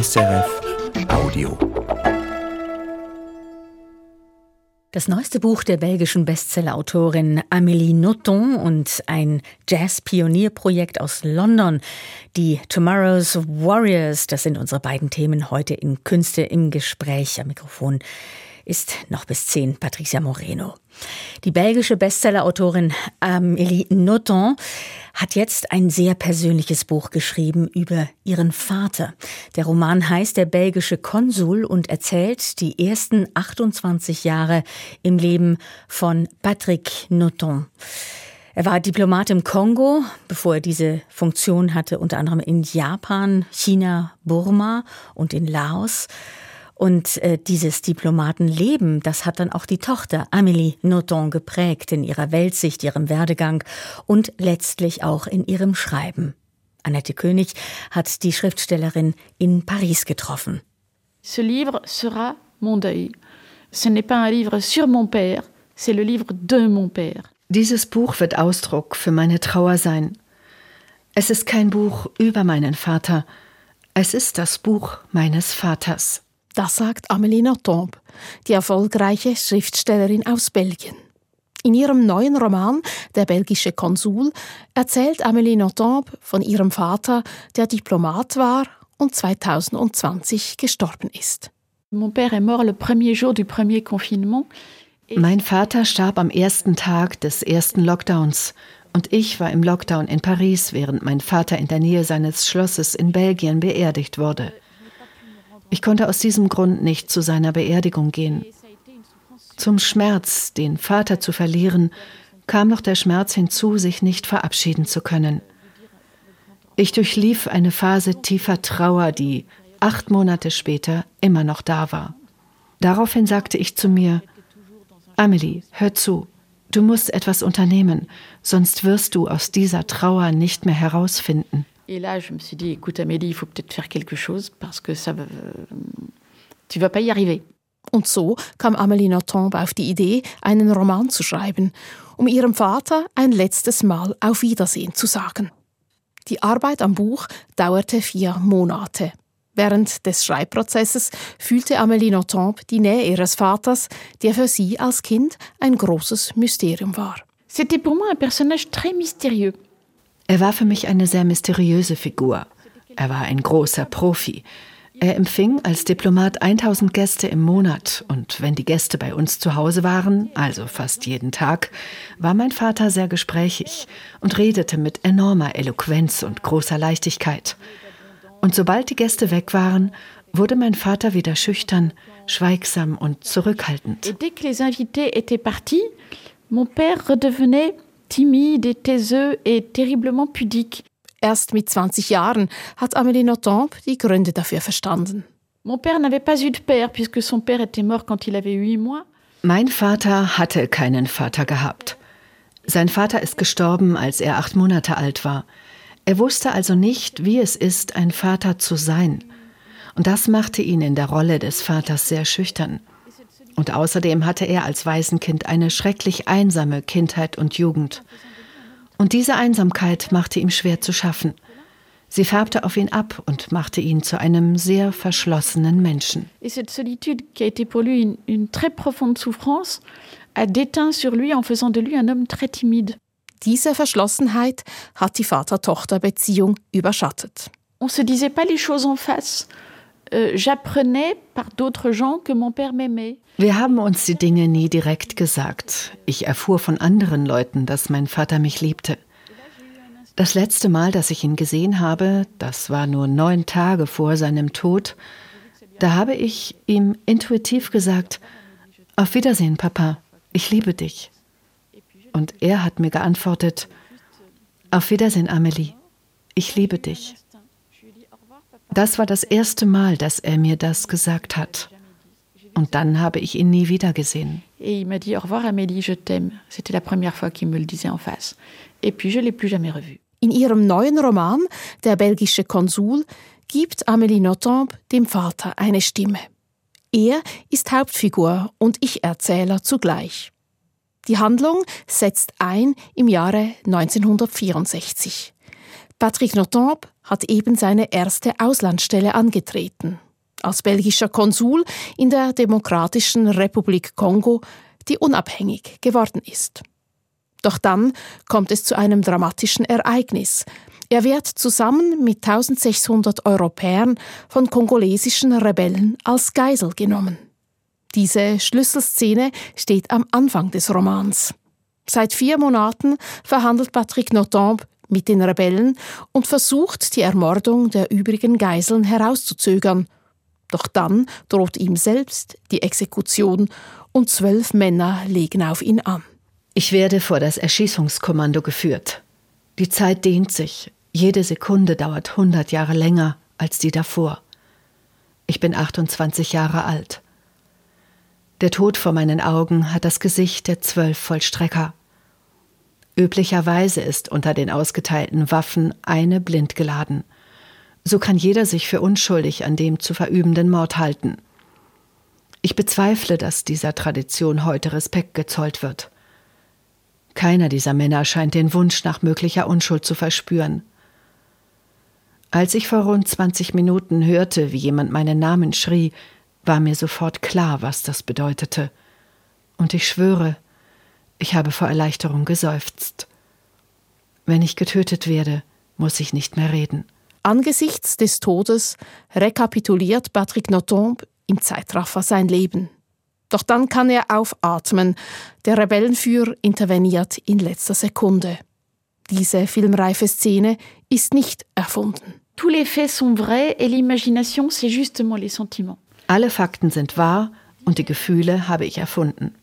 SRF Audio. Das neueste Buch der belgischen Bestsellerautorin Amélie Nothomb und ein Jazz-Pionierprojekt aus London, die Tomorrow's Warriors, das sind unsere beiden Themen heute in Künste im Gespräch. Am Mikrofon ist noch bis 10 Patricia Moreno. Die belgische Bestsellerautorin Amélie Nothomb hat jetzt ein sehr persönliches Buch geschrieben über ihren Vater. Der Roman heißt Der belgische Konsul und erzählt die ersten 28 Jahre im Leben von Patrick Nothomb. Er war Diplomat im Kongo, bevor er diese Funktion hatte, unter anderem in Japan, China, Burma und in Laos. Und dieses Diplomatenleben, das hat dann auch die Tochter Amélie Nothomb geprägt in ihrer Weltsicht, ihrem Werdegang und letztlich auch in ihrem Schreiben. Annette König hat die Schriftstellerin in Paris getroffen. Ce livre sera mon deuil. Ce n'est pas un livre sur mon père, c'est le livre de mon père. Dieses Buch wird Ausdruck für meine Trauer sein. Es ist kein Buch über meinen Vater, es ist das Buch meines Vaters. Das sagt Amélie Nothomb, die erfolgreiche Schriftstellerin aus Belgien. In ihrem neuen Roman «Der belgische Konsul» erzählt Amélie Nothomb von ihrem Vater, der Diplomat war und 2020 gestorben ist. Mein Vater starb am ersten Tag des ersten Lockdowns und ich war im Lockdown in Paris, während mein Vater in der Nähe seines Schlosses in Belgien beerdigt wurde. Ich konnte aus diesem Grund nicht zu seiner Beerdigung gehen. Zum Schmerz, den Vater zu verlieren, kam noch der Schmerz hinzu, sich nicht verabschieden zu können. Ich durchlief eine Phase tiefer Trauer, die 8 Monate später immer noch da war. Daraufhin sagte ich zu mir: Amélie, hör zu, du musst etwas unternehmen, sonst wirst du aus dieser Trauer nicht mehr herausfinden. Et là, je me suis dit, écoute Amélie, il faut peut-être faire quelque chose parce que ça va, tu vas pas y arriver. Und so kam Amélie Nothomb auf die Idee, einen Roman zu schreiben, um ihrem Vater ein letztes Mal auf Wiedersehen zu sagen. Die Arbeit am Buch dauerte 4 Monate. Während des Schreibprozesses fühlte Amélie Nothomb die Nähe ihres Vaters, der für sie als Kind ein großes Mysterium war. C'était pour moi un personnage très mystérieux. Er war für mich eine sehr mysteriöse Figur. Er war ein großer Profi. Er empfing als Diplomat 1000 Gäste im Monat. Und wenn die Gäste bei uns zu Hause waren, also fast jeden Tag, war mein Vater sehr gesprächig und redete mit enormer Eloquenz und großer Leichtigkeit. Und sobald die Gäste weg waren, wurde mein Vater wieder schüchtern, schweigsam und zurückhaltend. Et dès que les invités étaient partis, mon père redevenait timide, taiseux et terriblement pudique. Erst mit 20 Jahren hat Amélie Nothomb die Gründe dafür verstanden. Mein Vater hatte keinen Vater gehabt. Sein Vater ist gestorben, als er 8 Monate alt war. Er wusste also nicht, wie es ist, ein Vater zu sein. Und das machte ihn in der Rolle des Vaters sehr schüchtern. Und außerdem hatte er als Waisenkind eine schrecklich einsame Kindheit und Jugend. Und diese Einsamkeit machte ihm schwer zu schaffen. Sie färbte auf ihn ab und machte ihn zu einem sehr verschlossenen Menschen. Diese Verschlossenheit hat die Vater-Tochter-Beziehung überschattet. On se disait pas les choses en face. Wir haben uns die Dinge nie direkt gesagt. Ich erfuhr von anderen Leuten, dass mein Vater mich liebte. Das letzte Mal, dass ich ihn gesehen habe, das war nur 9 Tage vor seinem Tod, da habe ich ihm intuitiv gesagt: Auf Wiedersehen, Papa, ich liebe dich. Und er hat mir geantwortet: Auf Wiedersehen, Amélie, ich liebe dich. Das war das erste Mal, dass er mir das gesagt hat. Und dann habe ich ihn nie wieder gesehen. In ihrem neuen Roman Der belgische Konsul gibt Amélie Nothomb dem Vater eine Stimme. Er ist Hauptfigur und Ich-Erzähler zugleich. Die Handlung setzt ein im Jahre 1964. Patrick Nothomb hat eben seine erste Auslandsstelle angetreten. Als belgischer Konsul in der Demokratischen Republik Kongo, die unabhängig geworden ist. Doch dann kommt es zu einem dramatischen Ereignis. Er wird zusammen mit 1600 Europäern von kongolesischen Rebellen als Geisel genommen. Diese Schlüsselszene steht am Anfang des Romans. Seit 4 Monaten verhandelt Patrick Nothomb mit den Rebellen und versucht, die Ermordung der übrigen Geiseln herauszuzögern. Doch dann droht ihm selbst die Exekution und 12 Männer legen auf ihn an. Ich werde vor das Erschießungskommando geführt. Die Zeit dehnt sich. Jede Sekunde dauert 100 Jahre länger als die davor. Ich bin 28 Jahre alt. Der Tod vor meinen Augen hat das Gesicht der 12 Vollstrecker. Üblicherweise ist unter den ausgeteilten Waffen eine blind geladen. So kann jeder sich für unschuldig an dem zu verübenden Mord halten. Ich bezweifle, dass dieser Tradition heute Respekt gezollt wird. Keiner dieser Männer scheint den Wunsch nach möglicher Unschuld zu verspüren. Als ich vor rund 20 Minuten hörte, wie jemand meinen Namen schrie, war mir sofort klar, was das bedeutete. Und ich schwöre, ich habe vor Erleichterung geseufzt. Wenn ich getötet werde, muss ich nicht mehr reden. Angesichts des Todes rekapituliert Patrick Nothomb im Zeitraffer sein Leben. Doch dann kann er aufatmen. Der Rebellenführer interveniert in letzter Sekunde. Diese filmreife Szene ist nicht erfunden. Tous les faits sont vrais et l'imagination c'est justement les sentiments. Alle Fakten sind wahr und die Gefühle habe ich erfunden.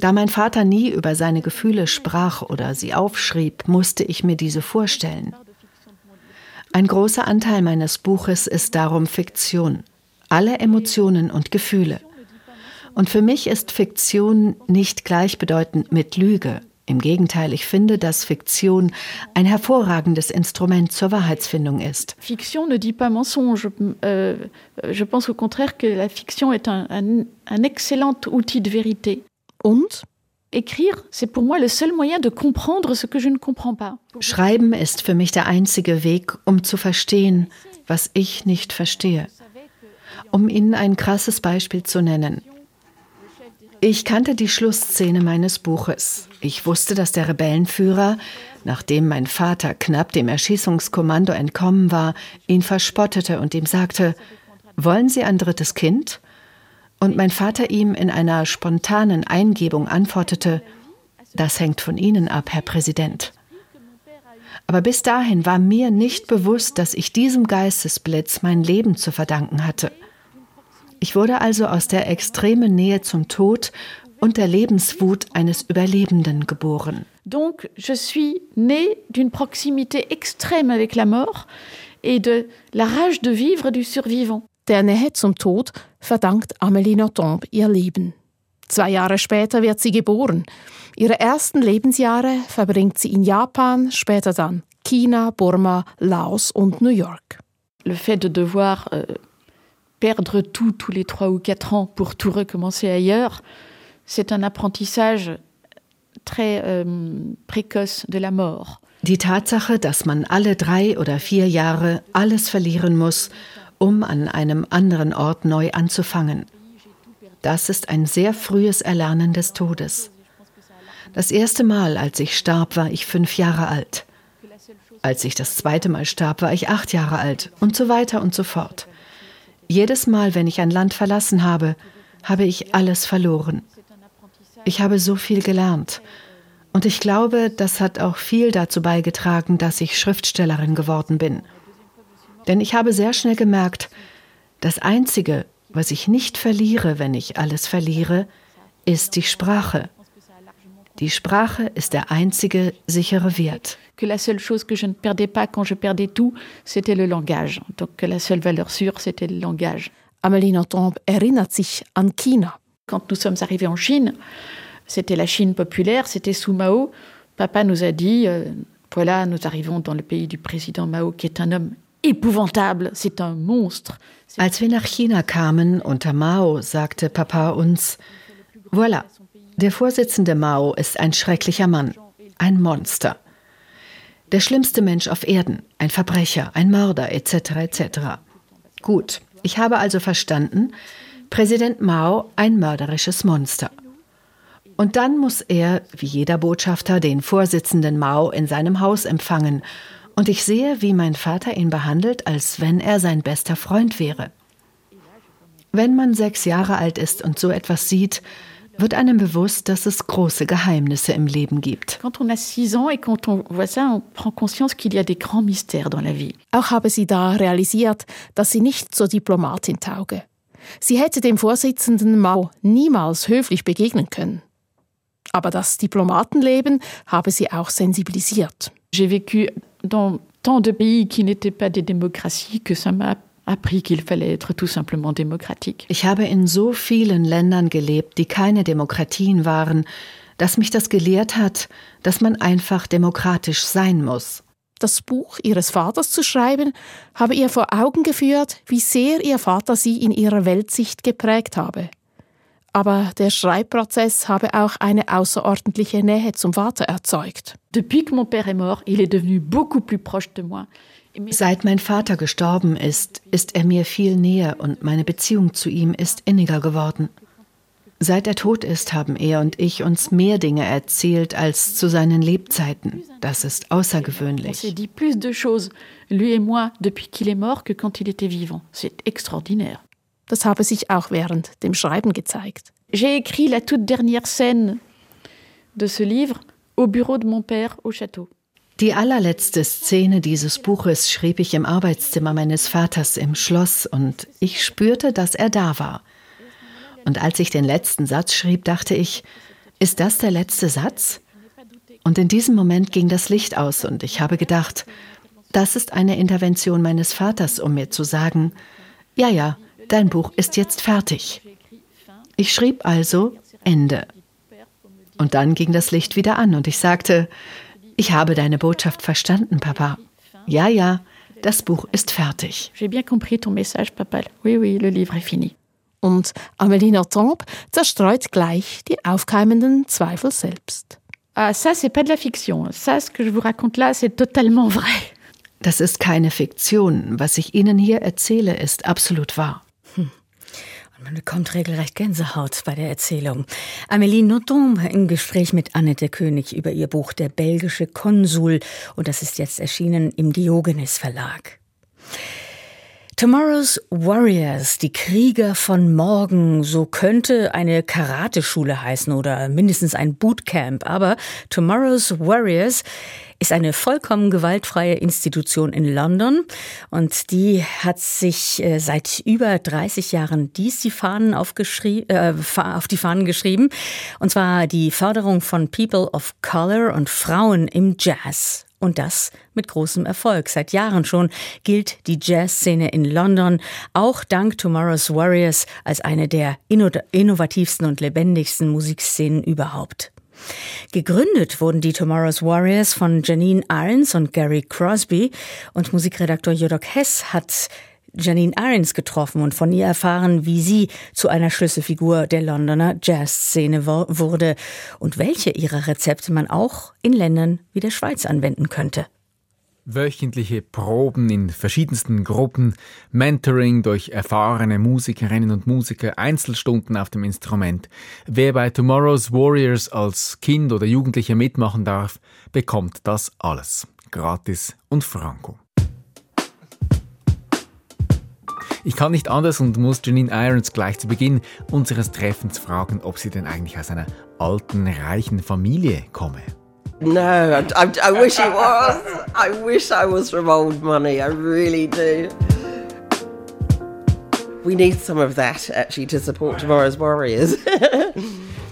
Da mein Vater nie über seine Gefühle sprach oder sie aufschrieb, musste ich mir diese vorstellen. Ein großer Anteil meines Buches ist darum Fiktion. Alle Emotionen und Gefühle. Und für mich ist Fiktion nicht gleichbedeutend mit Lüge. Im Gegenteil, ich finde, dass Fiktion ein hervorragendes Instrument zur Wahrheitsfindung ist. Fiktion ne dit pas mensonge. Je pense au contraire que la fiction est un excellent outil de vérité. Und? Écrire, c'est pour moi le seul moyen de comprendre ce que je ne comprends pas. Schreiben ist für mich der einzige Weg, um zu verstehen, was ich nicht verstehe. Um Ihnen ein krasses Beispiel zu nennen. Ich kannte die Schlussszene meines Buches. Ich wusste, dass der Rebellenführer, nachdem mein Vater knapp dem Erschießungskommando entkommen war, ihn verspottete und ihm sagte, wollen Sie ein drittes Kind? Und mein Vater ihm in einer spontanen Eingebung antwortete, das hängt von Ihnen ab, Herr Präsident. Aber bis dahin war mir nicht bewusst, dass ich diesem Geistesblitz mein Leben zu verdanken hatte. Ich wurde also aus der extremen Nähe zum Tod und der Lebenswut eines Überlebenden geboren. Donc, je suis née d'une proximité extrême avec la mort et de la rage de vivre du survivant. Der Nähe zum Tod verdankt Amélie Nothomb ihr Leben. 2 Jahre später wird sie geboren. Ihre ersten Lebensjahre verbringt sie in Japan, später dann China, Burma, Laos und New York. Le fait de devoir perdre tout tous les 3 ou 4 ans pour tout recommencer ailleurs, c'est un apprentissage très précoce de la mort. Die Tatsache, dass man alle 3 oder 4 Jahre alles verlieren muss, um an einem anderen Ort neu anzufangen. Das ist ein sehr frühes Erlernen des Todes. Das erste Mal, als ich starb, war ich 5 Jahre alt. Als ich das zweite Mal starb, war ich 8 Jahre alt und so weiter und so fort. Jedes Mal, wenn ich ein Land verlassen habe, habe ich alles verloren. Ich habe so viel gelernt. Und ich glaube, das hat auch viel dazu beigetragen, dass ich Schriftstellerin geworden bin. Denn ich habe sehr schnell gemerkt, das Einzige, was ich nicht verliere, wenn ich alles verliere, ist die Sprache. Die Sprache ist der einzige sichere Wert. Que la seule chose que je ne perdais pas quand je perdais tout, c'était le langage. Donc que la seule valeur sûre, c'était le langage. Amélie Nothomb erinnert sich an China. Quand nous sommes arrivés en Chine, c'était la Chine populaire, c'était sous Mao. Papa nous a dit, voilà, nous arrivons dans le pays du président Mao, qui est un homme épouvantable, c'est un monstre. Als wir nach China kamen unter Mao, sagte Papa uns, voilà, der Vorsitzende Mao ist ein schrecklicher Mann, ein Monster. Der schlimmste Mensch auf Erden, ein Verbrecher, ein Mörder etc. etc. Gut, ich habe also verstanden, Präsident Mao ein mörderisches Monster. Und dann muss er, wie jeder Botschafter, den Vorsitzenden Mao in seinem Haus empfangen. Und ich sehe, wie mein Vater ihn behandelt, als wenn er sein bester Freund wäre. Wenn man 6 Jahre alt ist und so etwas sieht, wird einem bewusst, dass es große Geheimnisse im Leben gibt. Auch habe sie da realisiert, dass sie nicht zur Diplomatin tauge. Sie hätte dem Vorsitzenden Mao niemals höflich begegnen können. Aber das Diplomatenleben habe sie auch sensibilisiert. J'ai vécu dans tant de pays qui n'étaient pas des démocraties que ça m'a appris qu'il fallait être tout simplement démocratique. Ich habe in so vielen Ländern gelebt, die keine Demokratien waren, dass mich das gelehrt hat, dass man einfach demokratisch sein muss. Das Buch ihres Vaters zu schreiben, habe ihr vor Augen geführt, wie sehr ihr Vater sie in ihrer Weltsicht geprägt habe. Aber der Schreibprozess habe auch eine außerordentliche Nähe zum Vater erzeugt. Seit mein Vater gestorben ist, ist er mir viel näher und meine Beziehung zu ihm ist inniger geworden. Seit er tot ist, haben er und ich uns mehr Dinge erzählt als zu seinen Lebzeiten. Das ist außergewöhnlich. Das habe sich auch während dem Schreiben gezeigt. Die allerletzte Szene dieses Buches schrieb ich im Arbeitszimmer meines Vaters im Schloss und ich spürte, dass er da war. Und als ich den letzten Satz schrieb, dachte ich, ist das der letzte Satz? Und in diesem Moment ging das Licht aus und ich habe gedacht, das ist eine Intervention meines Vaters, um mir zu sagen, ja, dein Buch ist jetzt fertig. Ich schrieb also Ende. Und dann ging das Licht wieder an und ich sagte, ich habe deine Botschaft verstanden, Papa. Ja, das Buch ist fertig. J'ai bien compris ton message, Papa. Oui, le livre est fini. Und Amélie Nothomb zerstreut gleich die aufkeimenden Zweifel selbst. Das ist keine Fiktion. Was ich Ihnen hier erzähle, ist absolut wahr. Man bekommt regelrecht Gänsehaut bei der Erzählung. Amélie Nothomb im Gespräch mit Annette König über ihr Buch Der belgische Konsul. Und das ist jetzt erschienen im Diogenes Verlag. Tomorrow's Warriors, die Krieger von morgen, so könnte eine Karateschule heißen oder mindestens ein Bootcamp. Aber Tomorrow's Warriors ist eine vollkommen gewaltfreie Institution in London und die hat sich seit über 30 Jahren auf die Fahnen geschrieben, und zwar die Förderung von People of Color und Frauen im Jazz. Und das mit großem Erfolg. Seit Jahren schon gilt die Jazzszene in London, auch dank Tomorrow's Warriors, als eine der innovativsten und lebendigsten Musikszenen überhaupt. Gegründet wurden die Tomorrow's Warriors von Janine Irons und Gary Crosby. Und Musikredakteur Jodok Hess hat Janine Irons getroffen und von ihr erfahren, wie sie zu einer Schlüsselfigur der Londoner Jazzszene wurde und welche ihrer Rezepte man auch in Ländern wie der Schweiz anwenden könnte. Wöchentliche Proben in verschiedensten Gruppen, Mentoring durch erfahrene Musikerinnen und Musiker, Einzelstunden auf dem Instrument. Wer bei Tomorrow's Warriors als Kind oder Jugendlicher mitmachen darf, bekommt das alles. Gratis und franko. Ich kann nicht anders und muss Janine Irons gleich zu Beginn unseres Treffens fragen, ob sie denn eigentlich aus einer alten, reichen Familie komme. No, I wish it was. I wish I was from old money. I really do. We need some of that actually to support tomorrow's warriors.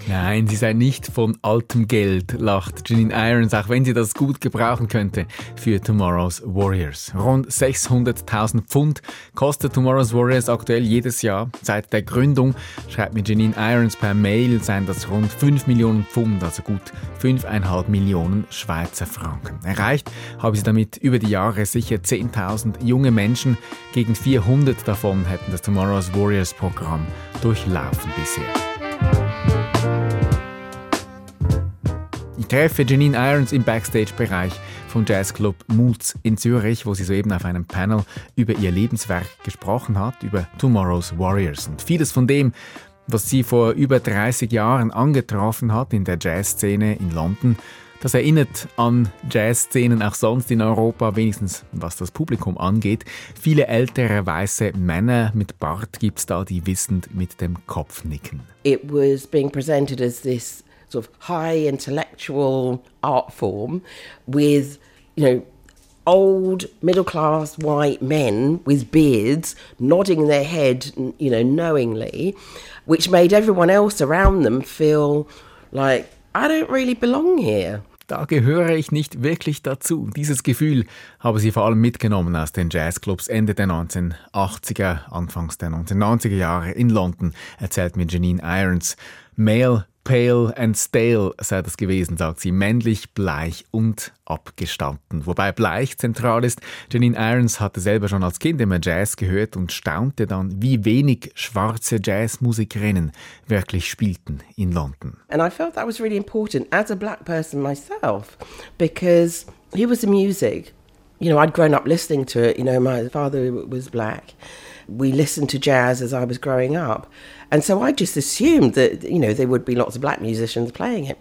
Nein, sie sei nicht von altem Geld, lacht Janine Irons, auch wenn sie das gut gebrauchen könnte für Tomorrow's Warriors. Rund 600.000 Pfund kostet Tomorrow's Warriors aktuell jedes Jahr. Seit der Gründung, schreibt mir Janine Irons per Mail, seien das rund 5 Millionen Pfund, also gut 5,5 Millionen Schweizer Franken. Erreicht habe sie damit über die Jahre sicher 10.000 junge Menschen. Gegen 400 davon hätten das Tomorrow's Warriors Programm durchlaufen bisher. treffe Janine Irons im Backstage-Bereich vom Jazzclub Mulz in Zürich, wo sie soeben auf einem Panel über ihr Lebenswerk gesprochen hat, über Tomorrow's Warriors. Und vieles von dem, was sie vor über 30 Jahren angetroffen hat in der Jazzszene in London, das erinnert an Jazzszenen auch sonst in Europa, wenigstens was das Publikum angeht. Viele ältere weiße Männer mit Bart gibt's da, die wissend mit dem Kopf nicken. It was being presented as this sort of high intellectual art form with, you know, old middle-class white men with beards nodding their head, you know, knowingly, which made everyone else around them feel like, I don't really belong here. Da gehöre ich nicht wirklich dazu. Dieses Gefühl habe sie vor allem mitgenommen aus den Jazzclubs Ende der 1980er, Anfangs der 1990er Jahre in London, erzählt mir Janine Irons. Male, pale and stale sei das gewesen, sagt sie. Männlich, bleich und abgestanden. Wobei bleich zentral ist. Janine Irons hatte selber schon als Kind immer Jazz gehört und staunte dann, wie wenig schwarze Jazzmusikerinnen wirklich spielten in London. And I felt that was really important as a black person myself, because he was the music. You know, I'd grown up listening to it. You know, my father was black. We listened to jazz as I was growing up. And so I just assumed that, you know, there would be lots of black musicians playing it.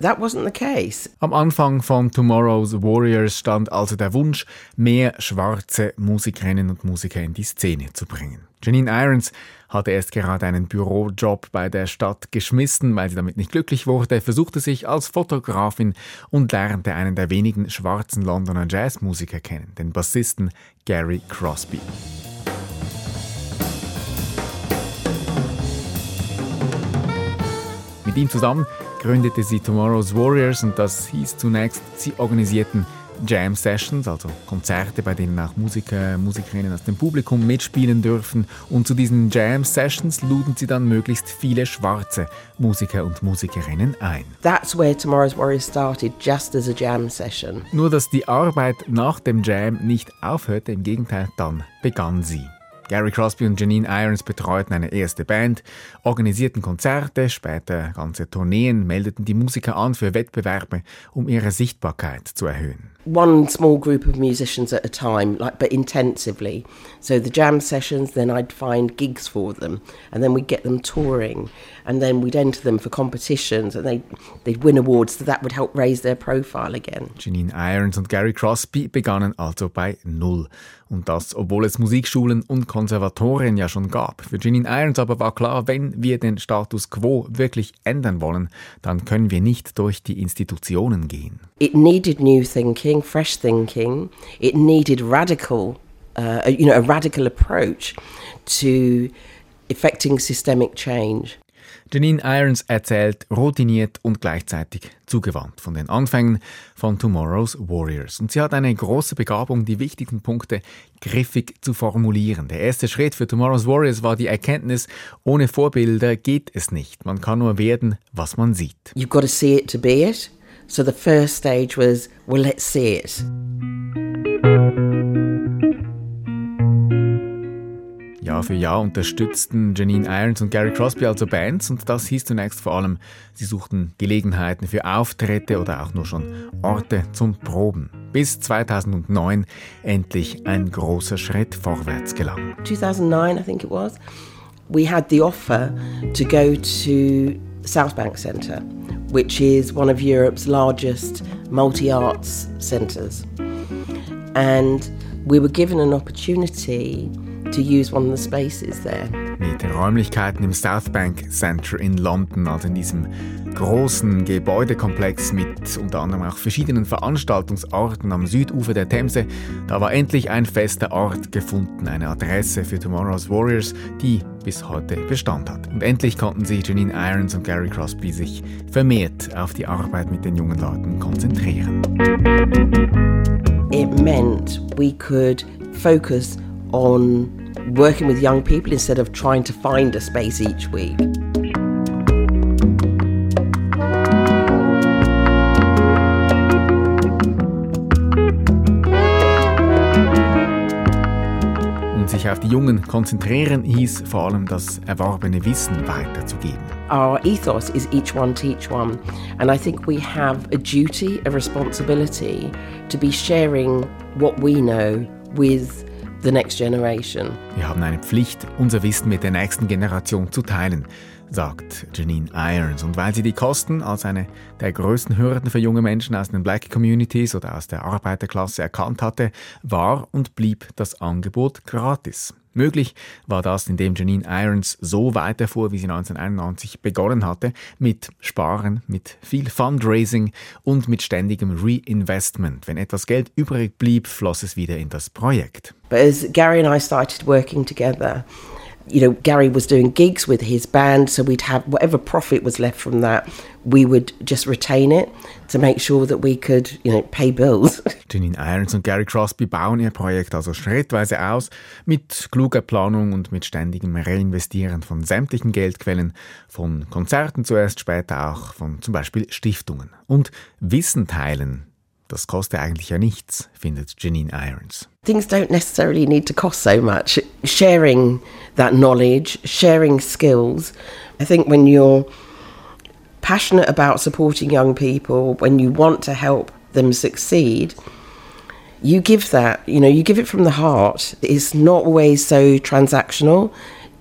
That wasn't the case. Am Anfang von Tomorrow's Warriors stand also der Wunsch, mehr schwarze Musikerinnen und Musiker in die Szene zu bringen. Janine Irons hatte erst gerade einen Bürojob bei der Stadt geschmissen, weil sie damit nicht glücklich wurde, versuchte sich als Fotografin und lernte einen der wenigen schwarzen Londoner Jazzmusiker kennen, den Bassisten Gary Crosby. Mit ihm zusammen gründete sie Tomorrow's Warriors und das hieß zunächst, sie organisierten Jam-Sessions, also Konzerte, bei denen auch Musiker, Musikerinnen aus dem Publikum mitspielen dürfen. Und zu diesen Jam-Sessions luden sie dann möglichst viele schwarze Musiker und Musikerinnen ein. That's where Tomorrow's Warriors started, just as a Jam-Session. Nur, dass die Arbeit nach dem Jam nicht aufhörte, im Gegenteil, dann begann sie. Gary Crosby und Janine Irons betreuten eine erste Band, organisierten Konzerte, später ganze Tourneen, meldeten die Musiker an für Wettbewerbe, um ihre Sichtbarkeit zu erhöhen. One small group of musicians at a time, like, but intensively. So the jam sessions, then I'd find gigs for them, and then we'd get them touring, and then we'd enter them for competitions, and they'd win awards, so that would help raise their profile again. Janine Irons und Gary Crosby begannen also bei Null. Und das, obwohl es Musikschulen und Konservatorien ja schon gab. Für Janine Irons aber war klar, wenn wir den Status quo wirklich ändern wollen, dann können wir nicht durch die Institutionen gehen. It needed new thinking, fresh thinking. It needed radical, you know, a radical approach to effecting systemic change. Janine Irons erzählt routiniert und gleichzeitig zugewandt von den Anfängen von Tomorrow's Warriors. Und sie hat eine große Begabung, die wichtigen Punkte griffig zu formulieren. Der erste Schritt für Tomorrow's Warriors war die Erkenntnis, ohne Vorbilder geht es nicht. Man kann nur werden, was man sieht. You've got to see it to be it. So the first stage was, well, let's see it. Jahr für Jahr unterstützten Janine Irons und Gary Crosby also Bands und das hieß zunächst vor allem, sie suchten Gelegenheiten für Auftritte oder auch nur schon Orte zum Proben. Bis 2009 endlich ein großer Schritt vorwärts gelang. 2009, I think it was, we had the offer to go to Southbank Centre, which is one of Europe's largest multi-arts centres. And we were given an opportunity to use one of the spaces there. Mit Räumlichkeiten im Southbank Centre in London, also in diesem großen Gebäudekomplex mit unter anderem auch verschiedenen Veranstaltungsorten am Südufer der Themse, da war endlich ein fester Ort gefunden, eine Adresse für Tomorrow's Warriors, die bis heute Bestand hat. Und endlich konnten sich Janine Irons und Gary Crosby sich vermehrt auf die Arbeit mit den jungen Leuten konzentrieren. It meant we could focus on working with young people instead of trying to find a space each week. und sich auf die Jungen konzentrieren, hieß vor allem das erworbene Wissen weiterzugeben. Our ethos is each one teach one, and I think we have a duty, a responsibility to be sharing what we know with the next generation. Wir haben eine Pflicht, unser Wissen mit der nächsten Generation zu teilen, sagt Janine Irons. Und weil sie die Kosten als eine der größten Hürden für junge Menschen aus den Black Communities oder aus der Arbeiterklasse erkannt hatte, war und blieb das Angebot gratis. Möglich war das, indem Janine Irons so weiterfuhr, wie sie 1991 begonnen hatte, mit Sparen, mit viel Fundraising und mit ständigem Reinvestment. Wenn etwas Geld übrig blieb, floss es wieder in das Projekt. But as Gary and I started working together, you know, Gary was doing gigs with his band, so we'd have whatever profit was left from that, we would just retain it to make sure that we could, you know, pay bills. Janine Irons und Gary Crosby bauen ihr Projekt also schrittweise aus, mit kluger Planung und mit ständigem Reinvestieren von sämtlichen Geldquellen, von Konzerten zuerst, später auch von zum Beispiel Stiftungen. Und Wissen teilen, das kostet eigentlich ja nichts, findet Janine Irons. Things don't necessarily need to cost so much. Sharing that knowledge, sharing skills. I think when you're passionate about supporting young people, when you want to help them succeed, you give that, you know, you give it from the heart. It's not always so transactional.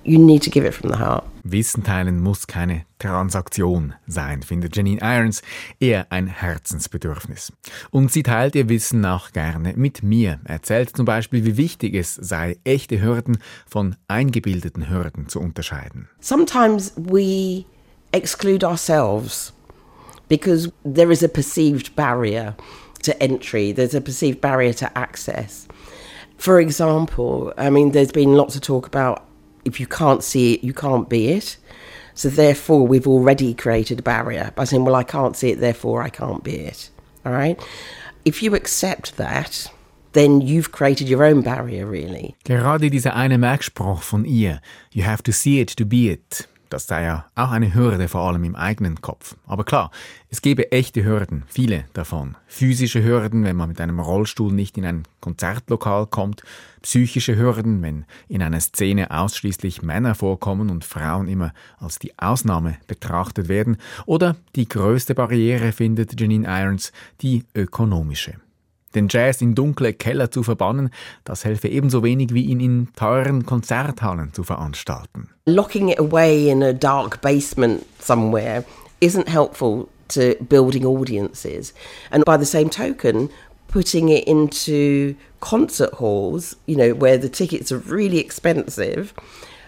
You need to give it from the heart. Wissen teilen muss keine Transaktion sein, findet Janine Irons, eher ein Herzensbedürfnis. Und sie teilt ihr Wissen auch gerne mit mir, erzählt zum Beispiel, wie wichtig es sei, echte Hürden von eingebildeten Hürden zu unterscheiden. Sometimes we exclude ourselves because there is a perceived barrier to entry, there's a perceived barrier to access. For example, I mean, there's been lots of talk about if you can't see it, you can't be it. So therefore, we've already created a barrier by saying, well, I can't see it, therefore I can't be it. All right? If you accept that, then you've created your own barrier, really. Gerade dieser eine Merkspruch von ihr, you have to see it to be it, das sei ja auch eine Hürde, vor allem im eigenen Kopf. Aber klar, es gäbe echte Hürden, viele davon. Physische Hürden, wenn man mit einem Rollstuhl nicht in ein Konzertlokal kommt. Psychische Hürden, wenn in einer Szene ausschließlich Männer vorkommen und Frauen immer als die Ausnahme betrachtet werden. Oder die größte Barriere, findet Janine Irons, die ökonomische. Den Jazz in dunkle Keller zu verbannen, das helfe ebenso wenig wie ihn in teuren Konzerthallen zu veranstalten. Locking it away in a dark basement somewhere isn't helpful to building audiences. And by the same token, putting it into concert halls, you know, where the tickets are really expensive,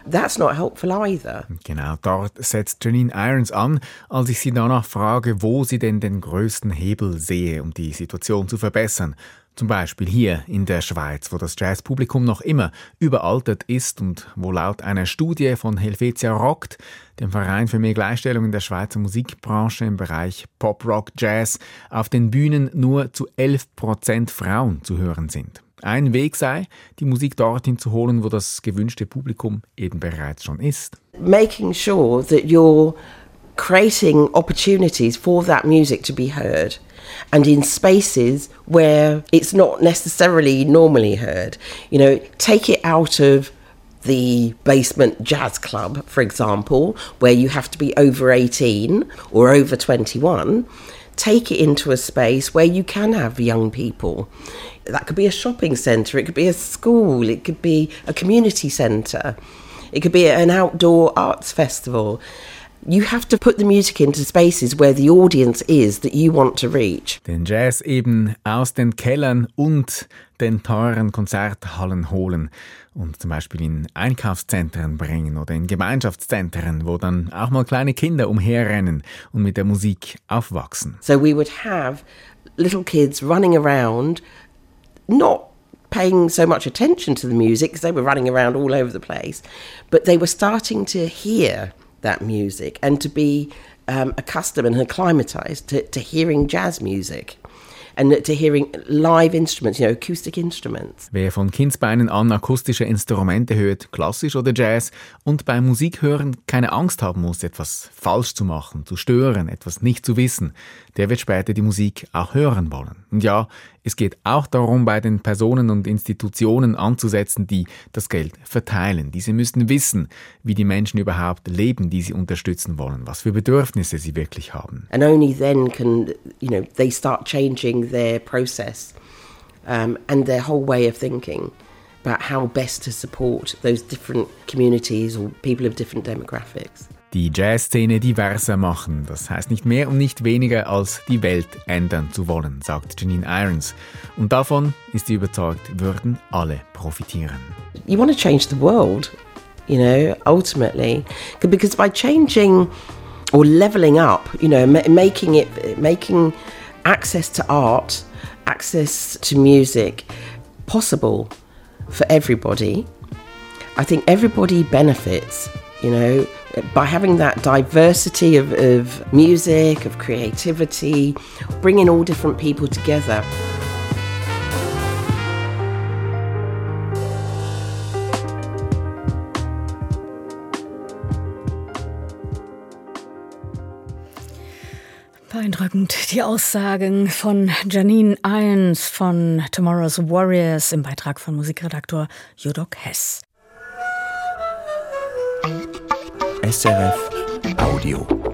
that's not helpful either. Genau dort setzt Janine Irons an, als ich sie danach frage, wo sie denn den größten Hebel sehe, um die Situation zu verbessern. Zum Beispiel hier in der Schweiz, wo das Jazzpublikum noch immer überaltert ist und wo laut einer Studie von Helvetia Rockt, dem Verein für mehr Gleichstellung in der Schweizer Musikbranche im Bereich Pop, Rock, Jazz, auf den Bühnen nur zu 11% Frauen zu hören sind. Ein Weg sei, die Musik dorthin zu holen, wo das gewünschte Publikum eben bereits schon ist. Making sure that you're creating opportunities for that music to be heard and in spaces where it's not necessarily normally heard. You know, take it out of the basement jazz club, for example, where you have to be over 18 or over 21. Take it into a space where you can have young people. That could be a shopping centre, it could be a school, it could be a community centre, it could be an outdoor arts festival. You have to put the music into spaces where the audience is that you want to reach. Den Jazz eben aus den Kellern und den teuren Konzerthallen holen und zum Beispiel in Einkaufszentren bringen oder in Gemeinschaftszentren, wo dann auch mal kleine Kinder umherrennen und mit der Musik aufwachsen. So we would have little kids running around, not paying so much attention to the music because they were running around all over the place, but they were starting to hear that music and to be accustomed and acclimatized to hearing jazz music. And to hearing live instruments, you know, acoustic instruments. Wer von Kindsbeinen an akustische Instrumente hört, klassisch oder Jazz, und beim Musikhören keine Angst haben muss, etwas falsch zu machen, zu stören, etwas nicht zu wissen, der wird später die Musik auch hören wollen. Und ja, Es geht auch darum, bei den Personen und Institutionen anzusetzen, die das Geld verteilen. Diese müssen wissen, wie die Menschen überhaupt leben, die sie unterstützen wollen, was für Bedürfnisse sie wirklich haben. And only then can, they start changing their process and their whole way of thinking about how best to support those different communities or people of different demographics. Die Jazzszene diverser machen, das heißt nicht mehr und nicht weniger als die Welt ändern zu wollen, sagt Janine Irons. Und davon ist sie überzeugt, würden alle profitieren. You want to change the world, ultimately, because by changing or leveling up, making access to art, access to music possible for everybody, I think everybody benefits, by having that diversity of music, of creativity, bringing all different people together. Beeindruckend, die Aussagen von Janine Irons von Tomorrow's Warriors im Beitrag von Musikredaktor Jodok Hess. SRF Audio.